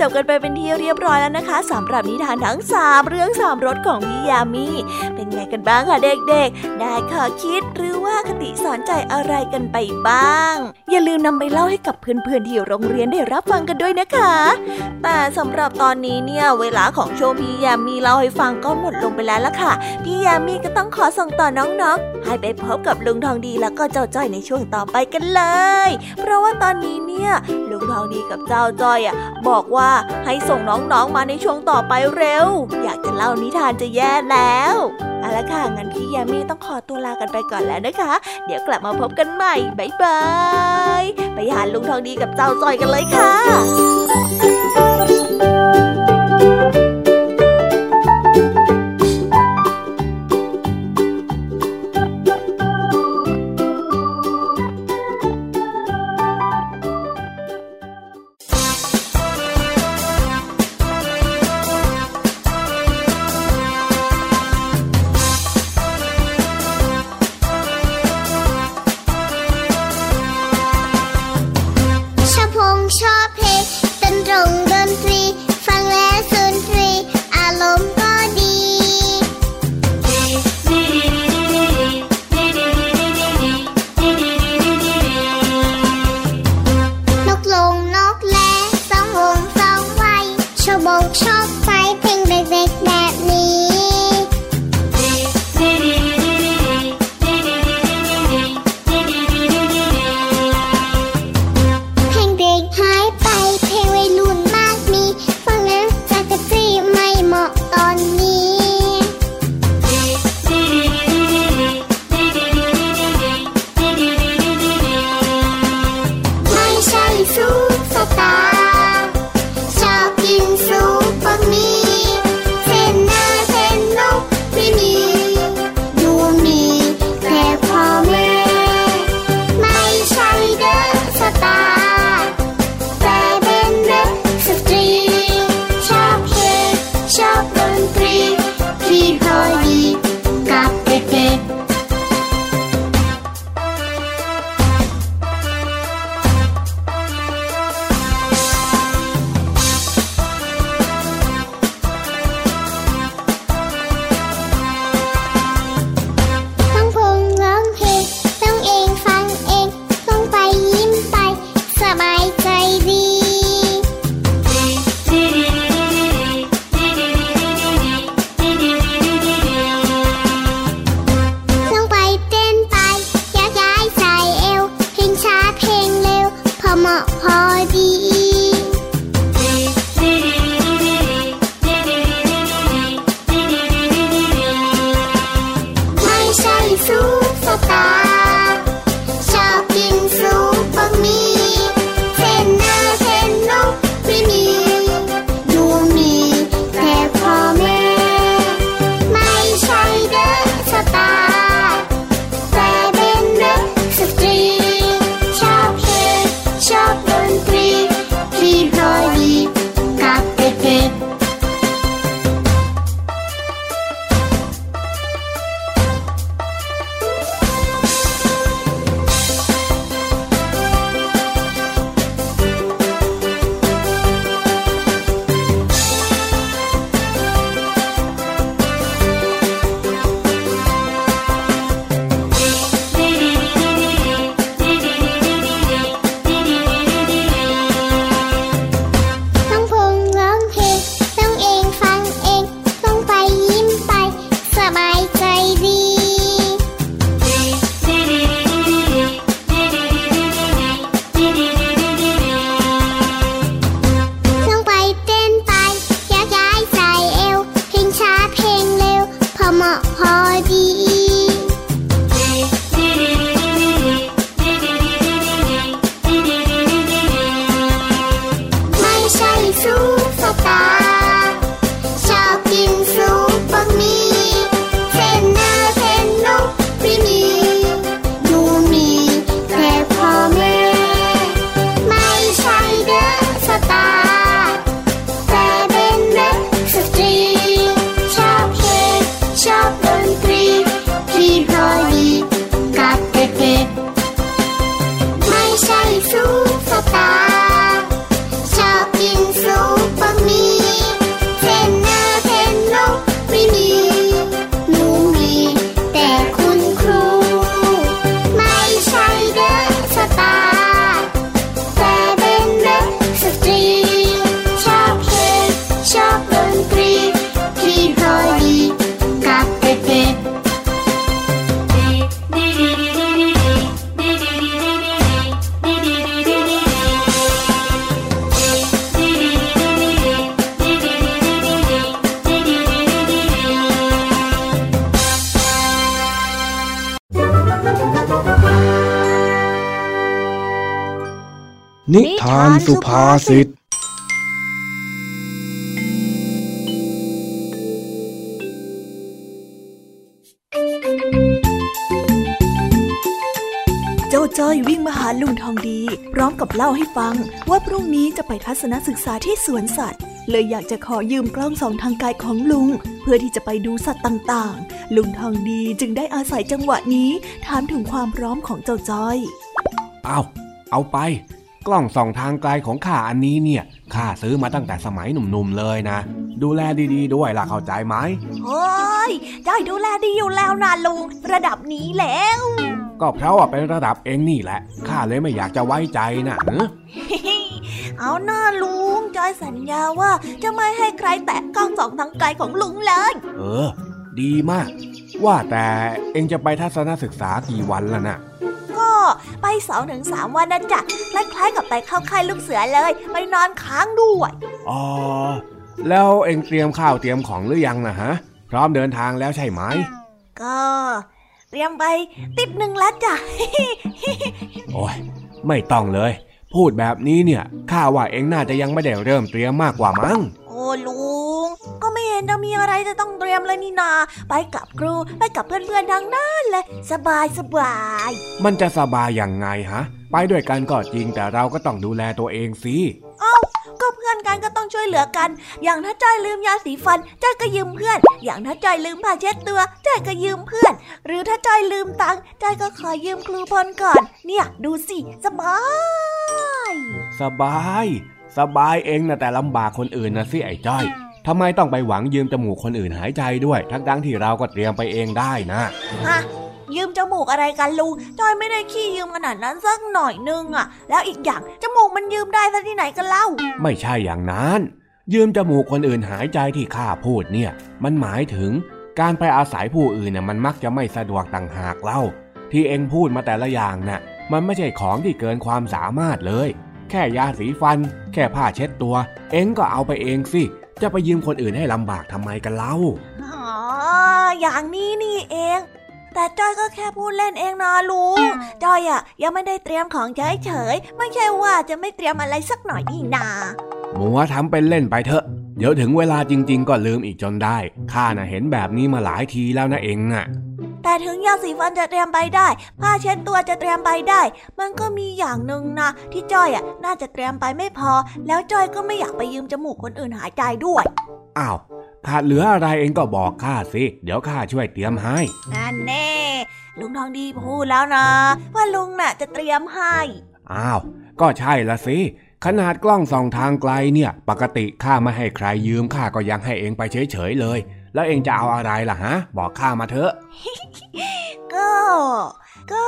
บกันไปเป็นที่เรียบร้อยแล้วนะคะสำหรับนิทานทั้งสามเรื่องสามรสของพี่ยามีเป็นไงกันบ้างคะเด็กๆได้ข้อคิดหรือว่าคติสอนใจอะไรกันไปบ้างอย่าลืมนำไปเล่าให้กับเพื่อนๆที่โรงเรียนได้รับฟังกันด้วยนะคะแต่สำหรับตอนนี้เนี่ยเวลาของโชว์พี่ยามีเล่าให้ฟังก็หมดลงไปแล้วล่ะค่ะพี่ยามีก็ต้องขอส่งต่อน้องๆให้ไปพบกับลุงทองดีแล้วก็เจ้าจ้อยในช่วงต่อไปกันเลยเพราะว่าตอนนี้เนี่ยลุงทองดีกับเจ้าจ้อยอ่ะบอกว่าให้ส่งน้องๆมาในช่วงต่อไปเร็วอยากจะเล่านิทานจะแย่แล้วเอาล่ะค่ะงั้นพี่ยามีต้องขอตัวลากันไปก่อนแล้วนะคะเดี๋ยวกลับมาพบกันใหม่บ๊ายบายไปหาลุงทองดีกับเจ้าจ้อยกันเลยค่ะ นิทานสุภาษิตเจ้าจ้อยวิ่งมาหาลุงทองดีพร้อมกับเล่าให้ฟังว่าพรุ่งนี้จะไปทัศนศึกษาที่สวนสัตว์เลยอยากจะขอยืมกล้องส่องทางไกลของลุงเพื่อที่จะไปดูสัตว์ต่างๆลุงทองดีจึงได้อาศัยจังหวะนี้ถามถึงความพร้อมของเจ้าจ้อยเอาเอาไปกล้องส่องทางไกลของข้าอันนี้เนี่ยข้าซื้อมาตั้งแต่สมัยหนุ่มๆเลยนะดูแลดีๆด้วยล่ะเข้าใจไหมโอ้ยจ้อยดูแลดีอยู่แล้วนะลุงระดับนี้แล้วก็เพราะว่าเป็นระดับเองนี่แหละข้าเลยไม่อยากจะไว้ใจนะเอาหน้าลุงจ้อยสัญญาว่าจะไม่ให้ใครแตะกล้องส่องทางไกลของลุงเลยเออดีมากว่าแต่เองจะไปทัศนศึกษากี่วันล่ะนะก็ไปสองถึงสามวันนะจ๊ะคล้ายๆกับไปเข้าค่ายลูกเสือเลยไปนอนค้างด้วยอ๋อแล้วเองเตรียมข้าวเตรียมของหรือยังนะฮะพร้อมเดินทางแล้วใช่ไหมก็เตรียมไปติดหนึ่งแล้วจ้ะโอ้ยไม่ต้องเลยพูดแบบนี้เนี่ยข้าว่าเองน่าจะยังไม่ได้เริ่มเตรียมมากกว่ามั้งโอ้ลุงก็ไม่เห็นจะมีอะไรจะต้องเตรียมเลยนี่นาไปกับครูไปกับเพื่อนๆทั้งนั้นเลยสบายสบายมันจะสบายยังไงฮะไปด้วยกันก็จริงแต่เราก็ต้องดูแลตัวเองสิเอ้าก็เพื่อนกันก็ต้องช่วยเหลือกันอย่างถ้าจ้อยลืมยาสีฟันจ้อยก็ยืมเพื่อนอย่างถ้าจ้อยลืมผ้าเช็ดตัวจ้อยก็ยืมเพื่อนหรือถ้าจ้อยลืมตังค์จ้อยก็ขอยืมครูพลก่อนเนี่ยดูสิสบายสบายสบายเองนะแต่ลำบากคนอื่นนะสิไอ้จ้อยทำไมต้องไปหวังยืมจมูกคนอื่นหายใจด้วยทั้งๆที่เราก็เตรียมไปเองได้นะฮะยืมจมูกอะไรกันลุงจ้อยไม่ได้ขี้ยืมขนาดนั้นสักหน่อยนึงอ่ะแล้วอีกอย่างจมูกมันยืมได้ซะที่ไหนกันเล่าไม่ใช่อย่างนั้นยืมจมูกคนอื่นหายใจที่ข้าพูดเนี่ยมันหมายถึงการไปอาศัยผู้อื่นน่ะมันมักจะไม่สะดวกต่างหากเล่าที่เอ็งพูดมาแต่ละอย่างน่ะมันไม่ใช่ของที่เกินความสามารถเลยแค่ยาสีฟันแค่ผ้าเช็ดตัวเอ็งก็เอาไปเองสิจะไปยืมคนอื่นให้ลำบากทำไมกันเล่าอ๋ออย่างนี้นี่เองแต่จ้อยก็แค่พูดเล่นเองนะลุงจ้อยอะยังไม่ได้เตรียมของเฉยๆไม่ใช่ว่าจะไม่เตรียมอะไรสักหน่อยนี่นามัวทำเป็นเล่นไปเถอะเดี๋ยวถึงเวลาจริงๆก็ลืมอีกจนได้ข้าน่ะเห็นแบบนี้มาหลายทีแล้วนะเองน่ะแต่ถึงยาสีฟันจะเตรียมไปได้ผ้าเช็ดตัวจะเตรียมไปได้มันก็มีอย่างหนึ่งนะที่จ้อยอะน่าจะเตรียมไปไม่พอแล้วจ้อยก็ไม่อยากไปยืมจมูกคนอื่นหายใจด้วยอ้าวขาดเหลืออะไรเองก็บอกข้าสิเดี๋ยวข้าช่วยเตรียมให้นั่นแน่ลุงทองดีพูดแล้วนะว่าลุงน่ะจะเตรียมให้อ้าวก็ใช่ละสิขนาดกล้องส่องทางไกลเนี่ยปกติข้าไม่ให้ใครยืมข้าก็ยังให้เองไปเฉยๆเลยแล้วเองจะเอาอะไรล่ะฮะบอกข้ามาเถอะก็ก็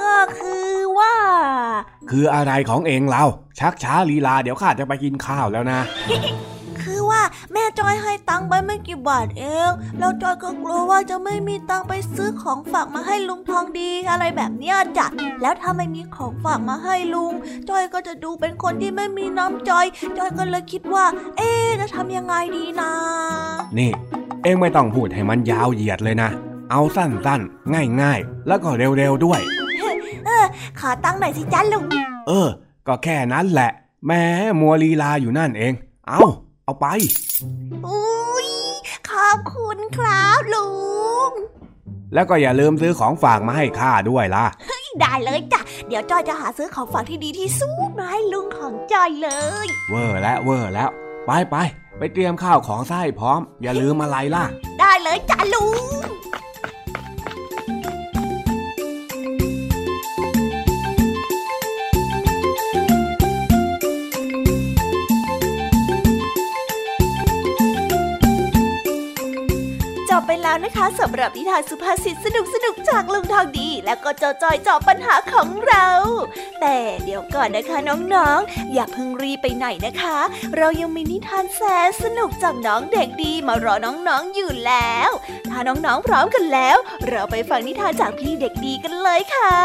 ก็คือว่าคืออะไรของเองเราชักช้าลีลาเดี๋ยวข้าจะไปกินข้าวแล้วนะคือว่าแม่จอยให้ตังค์ไปไม่กี่บาทเองแล้วจอยก็กลัวว่าจะไม่มีตังค์ไปซื้อของฝากมาให้ลุงทองดีอะไรแบบเนี้ยจ้ะแล้วถ้าไม่มีของฝากมาให้ลุงจอยก็จะดูเป็นคนที่ไม่มีน้ำใจจอยก็เลยคิดว่าเอ๊ะจะทำยังไงดีนะนี่เองไม่ต้องพูดให้มันยาวเหยียดเลยนะเอาสั้นๆง่ายๆแล้วก็เร็วๆด้วย เออขอตังค์หน่อยสิจ๊ะลุงเออก็แค่นั้นแหละแม่มัวลีลาอยู่นั่นเองเอาเอาไปอุ๊ยขอบคุณครับลุงแล้วก็อย่าลืมซื้อของฝากมาให้ข้าด้วยล่ะได้เลยจ้ะเดี๋ยวจอยจะหาซื้อของฝากที่ดีที่สุดมาให้ลุงของจอยเลยเวอร์แล้วเวอร์แล้วไปไปไปเตรียมข้าวของซะให้พร้อมอย่าลืมอะไรล่ะได้เลยจ้ะลุงแล้วนะคะสำหรับนิทานสุภาษิตสนุกสนุกจากลุงทองดีแล้วก็เจ้าจ้อยจอบปัญหาของเราแต่เดี๋ยวก่อนนะคะน้องๆอย่าเพิ่งรีบไปไหนนะคะเรายังมีนิทานแสนสนุกจากน้องเด็กดีมารอน้องๆอยู่แล้วถ้าน้องๆพร้อมกันแล้วเราไปฟังนิทานจากพี่เด็กดีกันเลยค่ะ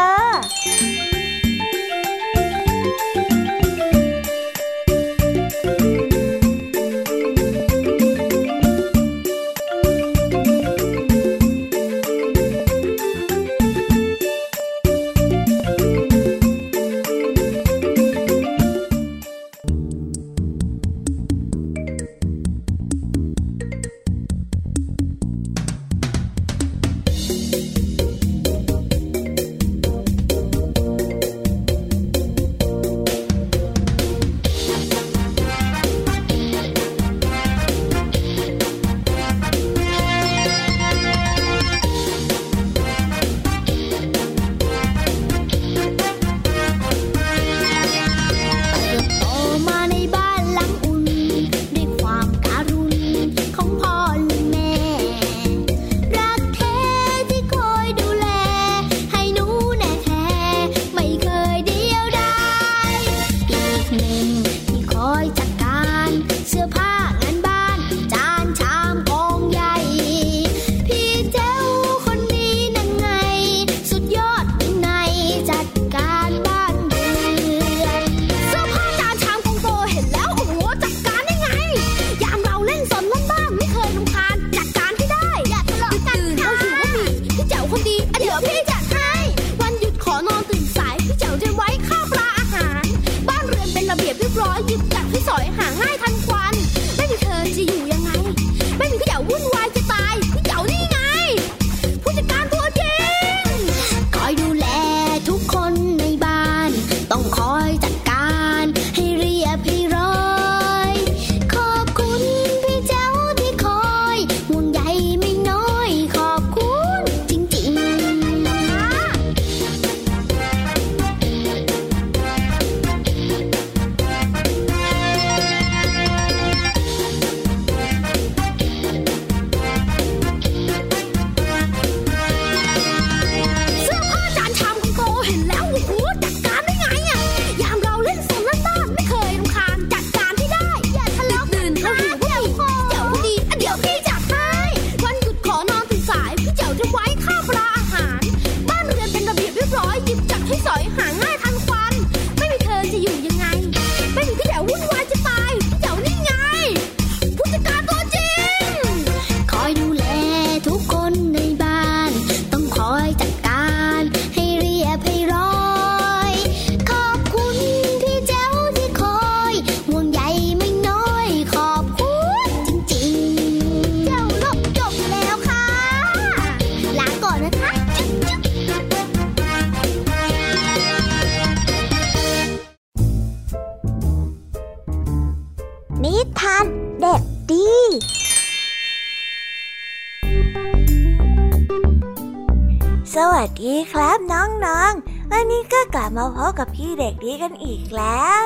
วัสดีครับน้องๆวันนี้ก็กลับมาพบกับพี่เด็กดีกันอีกแล้ว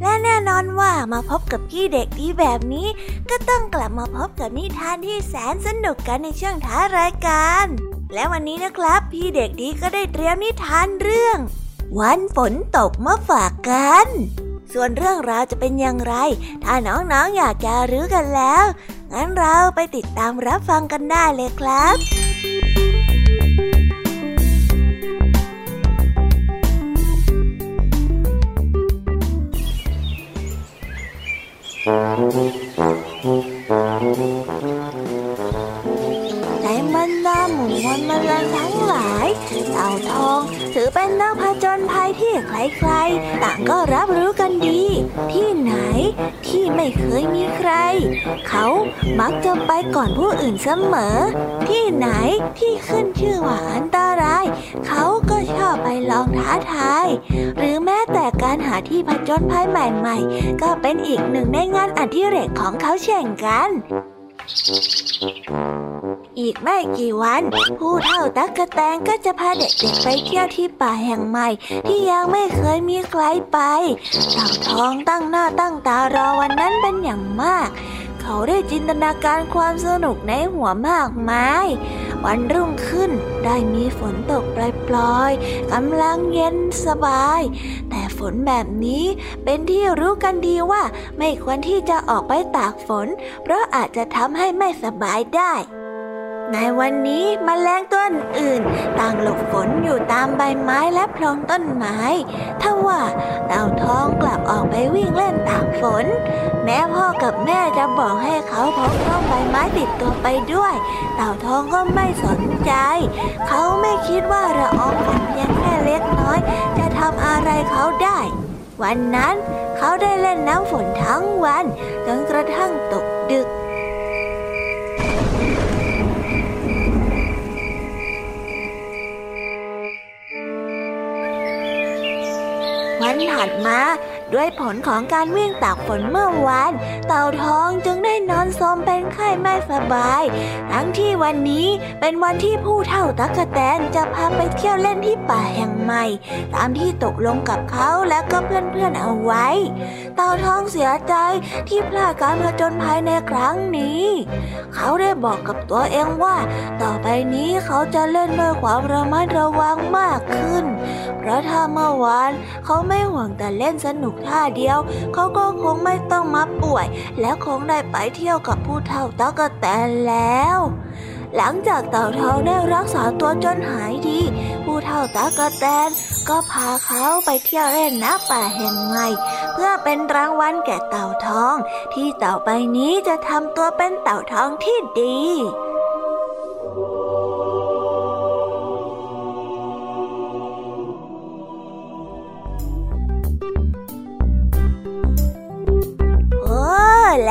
และแน่นอนว่ามาพบกับพี่เด็กดีแบบนี้ก็ต้องกลับมาพบกับนิทานที่แสนสนุกกันในช่วงท้ายรายการและวันนี้นะครับพี่เด็กดีก็ได้เตรียมนิทานเรื่องวันฝนตกมาฝากกันส่วนเรื่องราวจะเป็นอย่างไรถ้าน้องๆ อ, อยากจะรู้กันแล้วงั้นเราไปติดตามรับฟังกันได้เลยครับในบรรดาหมู่มวลแมลงทั้งหลายเต่าทองถือเป็นนักผจญภัยที่ใครๆต่างก็รับรู้กันดีที่ไหนที่ไม่เคยมีใครเขามักจะไปก่อนผู้อื่นเสมอที่ไหนที่ขึ้นชื่อว่าอันตรายเขาก็ชอบไปลองท้าทายหรือแม้แต่การหาที่ผจญภัยใหม่ๆก็เป็นอีกหนึ่งในงานอดิเรกของเขาเช่นกันอีกไม่กี่วันผู้เฒ่าตั๊กแตนก็จะพาเด็กๆไปเที่ยวที่ป่าแห่งใหม่ที่ยังไม่เคยมีใครไปเต่าทองตั้งหน้าตั้งตารอวันนั้นเป็นอย่างมากเขาได้จินตนาการความสนุกในหัวมากมายวันรุ่งขึ้นได้มีฝนตกปล่อยๆกำลังเย็นสบายแต่ฝนแบบนี้เป็นที่รู้กันดีว่าไม่ควรที่จะออกไปตากฝนเพราะอาจจะทำให้ไม่สบายได้ในวันนี้แมลงตัวอื่นต่างหลบฝนอยู่ตามใบไม้และโพรงต้นไม้ทว่าเต่าทองกลับออกไปวิ่งเล่นตากฝนแม้พ่อกับแม่จะบอกให้เขาพกร่มใบไม้ติดตัวไปด้วยเต่าทองก็ไม่สนใจเขาไม่คิดว่าละอองฝนเพียงแค่เล็กน้อยจะทำอะไรเขาได้วันนั้นเขาได้เล่นน้ำฝนทั้งวันจนกระทั่งตกดึกวันถัดมาด้วยผลของการวิ่งตากฝนเมื่อวานเต่าทองจึงได้นอนซมเป็นไข้ไม่สบายทั้งที่วันนี้เป็นวันที่ผู้เฒ่าตั๊กแตนจะพาไปเที่ยวเล่นที่ป่าแห่งใหม่ตามที่ตกลงกับเขาและก็เพื่อนๆเอาไว้เต่าทองเสียใจที่พลาดการผจญภัยในครั้งนี้เขาได้บอกกับตัวเองว่าต่อไปนี้เขาจะเล่นด้วยความระมัดระวังมากขึ้นเพราะถ้าเมื่อวานเขาไม่ห่วงแต่เล่นสนุกท่าเดียวเขาก็คงไม่ต้องมาป่วยและคงได้ไปเที่ยวกับผู้เฒ่าตั๊กแตนแล้วหลังจากเต่าทองได้รักษาตัวจนหายดีผู้เฒ่าตั๊กแตนก็พาเขาไปเที่ยวเล่นณป่าแห่งใหม่เพื่อเป็นรางวัลแก่เต่าทองที่ต่อไปนี้จะทำตัวเป็นเต่าทองที่ดีแ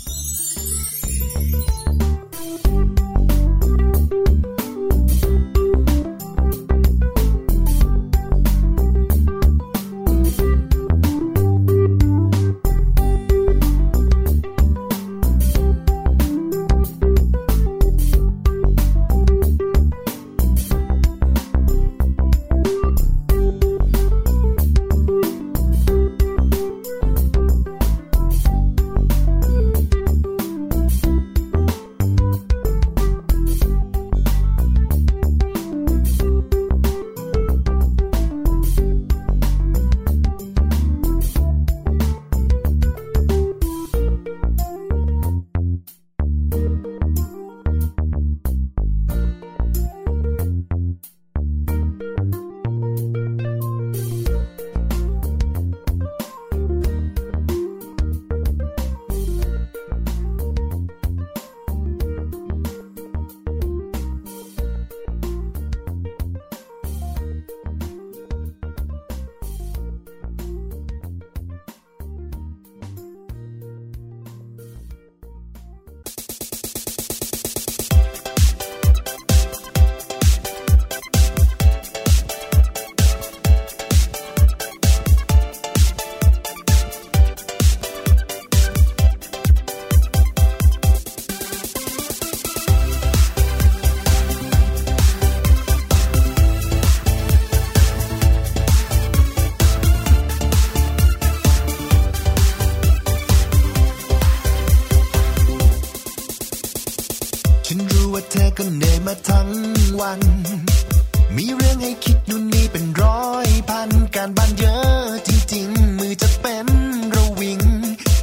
มีเรื่องให้คิดนู่นนี่เป็นร้อยพันการบ้านเยอะจริงๆมือจะเป็นระวิง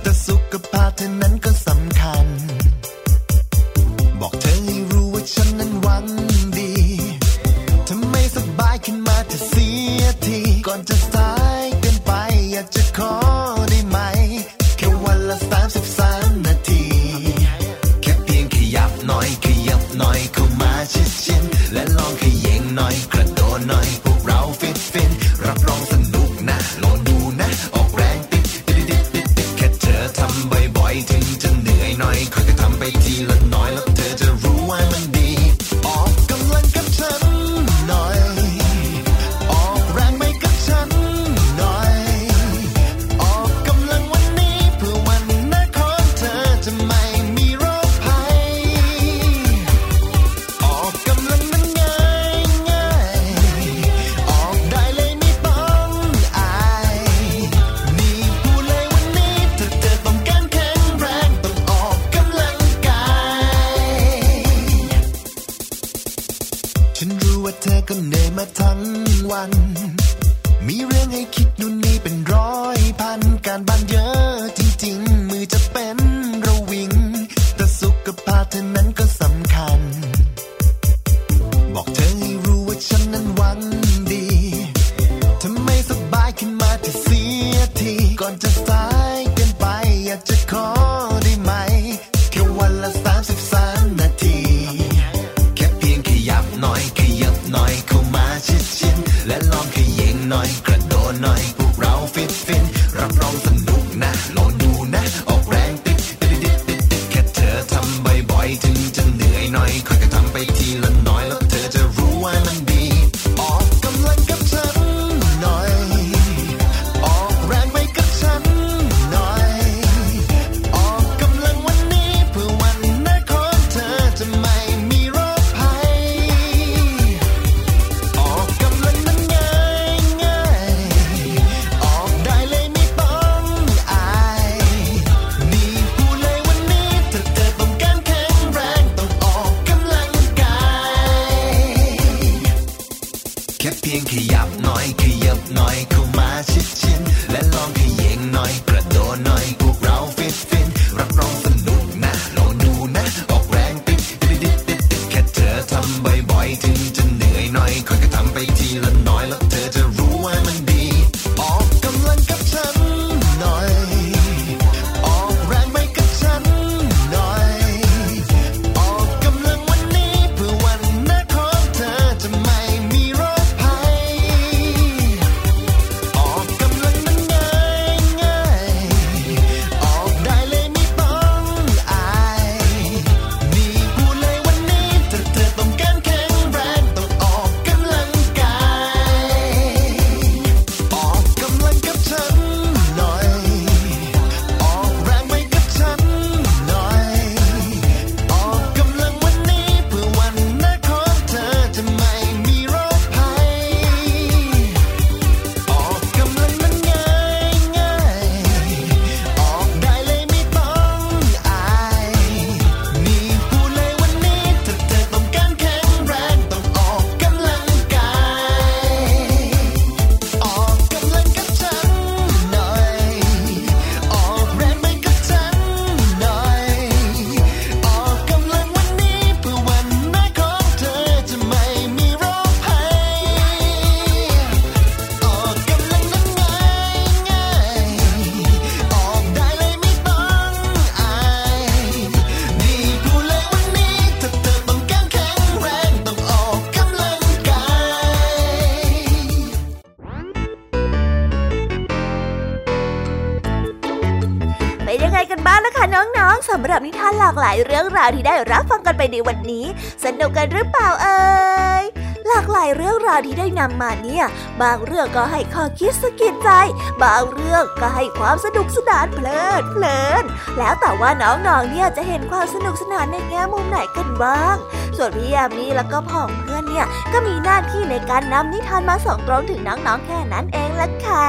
แต่สุขภาพเธอนั้นก็สำคัญบอกเธอให้รู้ว่าฉันนั้นหวังดีถ้าไม่สบายขึ้นมาเธอเสียทีก่อนจะสายเกินไปอยากจะขอได้ไหมแค่วันละสามสิบสามนาทีแค่เพียงขยับหน่อยขยับหน่อยเข้ามาชิดชิดและลองขยิงหน่อยกระโดดหน่อยพวกเราฟิตฟิตรับรองสนุกนะลองดูนะออกแรงติดติดติดติดติดแค่เธอทำบ่อยๆถึงจะเหนื่อยหน่อยค่อยๆทำไปทีละน้อยแล้วเธอจะรู้ว่ามันดีออกกำลังกับฉันหน่อยออกแรงไปกับฉันหน่อยออกกำลังวันนี้เพื่อวันหน้าของเธอจะไม่มีโรคภัยออกกำลังเธอก็เหนื่อยมาทั้งวันมีเรื่องให้คิดนู่นนี่เป็นร้อยพันการบ้านเยอะจริงๆมือจะเป็นระวิงแต่สุขภาพเธอนั้นก็สำคัญบอกเธอให้รู้ว่าฉันนั้นหวังดีถ้าไม่สบายขึ้นมาที่เสียทีก่อนจะสายเกินไปอยากจะขอได้ไหมแค่วันละสามสิบสามนาทีแค่เพียงขยับหน่อยหน่อยเข้ามาชิดชิดและลองขยิงหน่อยกระโดดหน่อยพวกเราฟิตฟิตรับรองสนุกนะลองดูนะออกแรงติดติดติดติดติดแค่เธอทำบ่อยๆถึงจะเหนื่อยหน่อยค่อยๆทำไปทีละน้อยแล้วเธอจะรู้ว่ามันดีออกกำลังกับฉันหน่อยออกแรงไปกับฉันหน่อยออกกำลังวันนี้เพื่อวันหน้าของเธอจะไม่เพียงขยับหน่อยขยับหน่อยเข้ามาชิดชิดและลองขยิงหน่อยกระโดดหน่อยพวกเราฟิตฟิตรับรองสนุกนะลองดูนะออกแรงติดติดติดติดติดแค่เธอทำบ่อยๆถึงจะเหนื่อยหน่อยค่อยๆทำไปทีละน้อยแล้วเธอจะรู้ว่ามันดีออกกำลังกับฉันหน่อยออกแรงไปกับฉันหน่อยออกกำลังวันนี้เพื่อวันหน้าของเธอจะไม่สำหรับนิทานหลากหลายเรื่องราวที่ได้รับฟังกันไปในวันนี้สนุกกันหรือเปล่าเอ่ยหลากหลายเรื่องราวที่ได้นำมาเนี่ยบางเรื่องก็ให้ข้อคิดสะกิดใจบางเรื่องก็ให้ความสนุกสนานเพลิดเพลินแล้วแต่ว่าน้องๆเนี่ยจะเห็นความสนุกสนานในแง่มุมไหนกันบ้างส่วนพี่ยามีแล้วก็พ่องเพื่อนเนี่ยก็มีหน้าที่ในการนำนิทานมาส่งตรงถึงน้องๆแค่นั้นเองล่ะค่ะ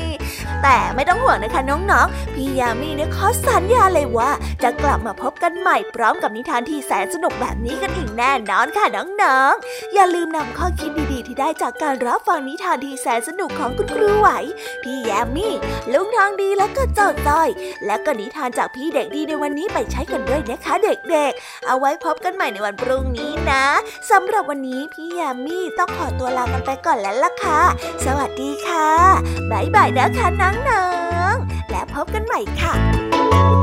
แต่ไม่ต้องห่วงนะคะน้องๆพี่ยามีเนี่ยขอสัญญาเลยว่าจะกลับมาพบกันใหม่พร้อมกับนิทานที่แสนสนุกแบบนี้กันอีกแน่นอนค่ะน้องๆอย่าลืมนำข้อคิดดีๆที่ได้จากการรับฟังนิทานที่แสนสนุกของคุณครูไหวพี่ยามีลุงทองดีแล้วก็เจ้าจ้อยและก็นิทานจากพี่เด็กดีในวันนี้ไปใช้กันด้วยนะคะเด็กๆเอาไว้พบกันใหม่ในวันพรุ่งนี้นะสำหรับวันนี้พี่ยามีต้องขอตัวลากันไปก่อนแล้วล่ะค่ะสวัสดีค่ะบ๊ายบายนะคะน้องๆและพบกันใหม่ค่ะ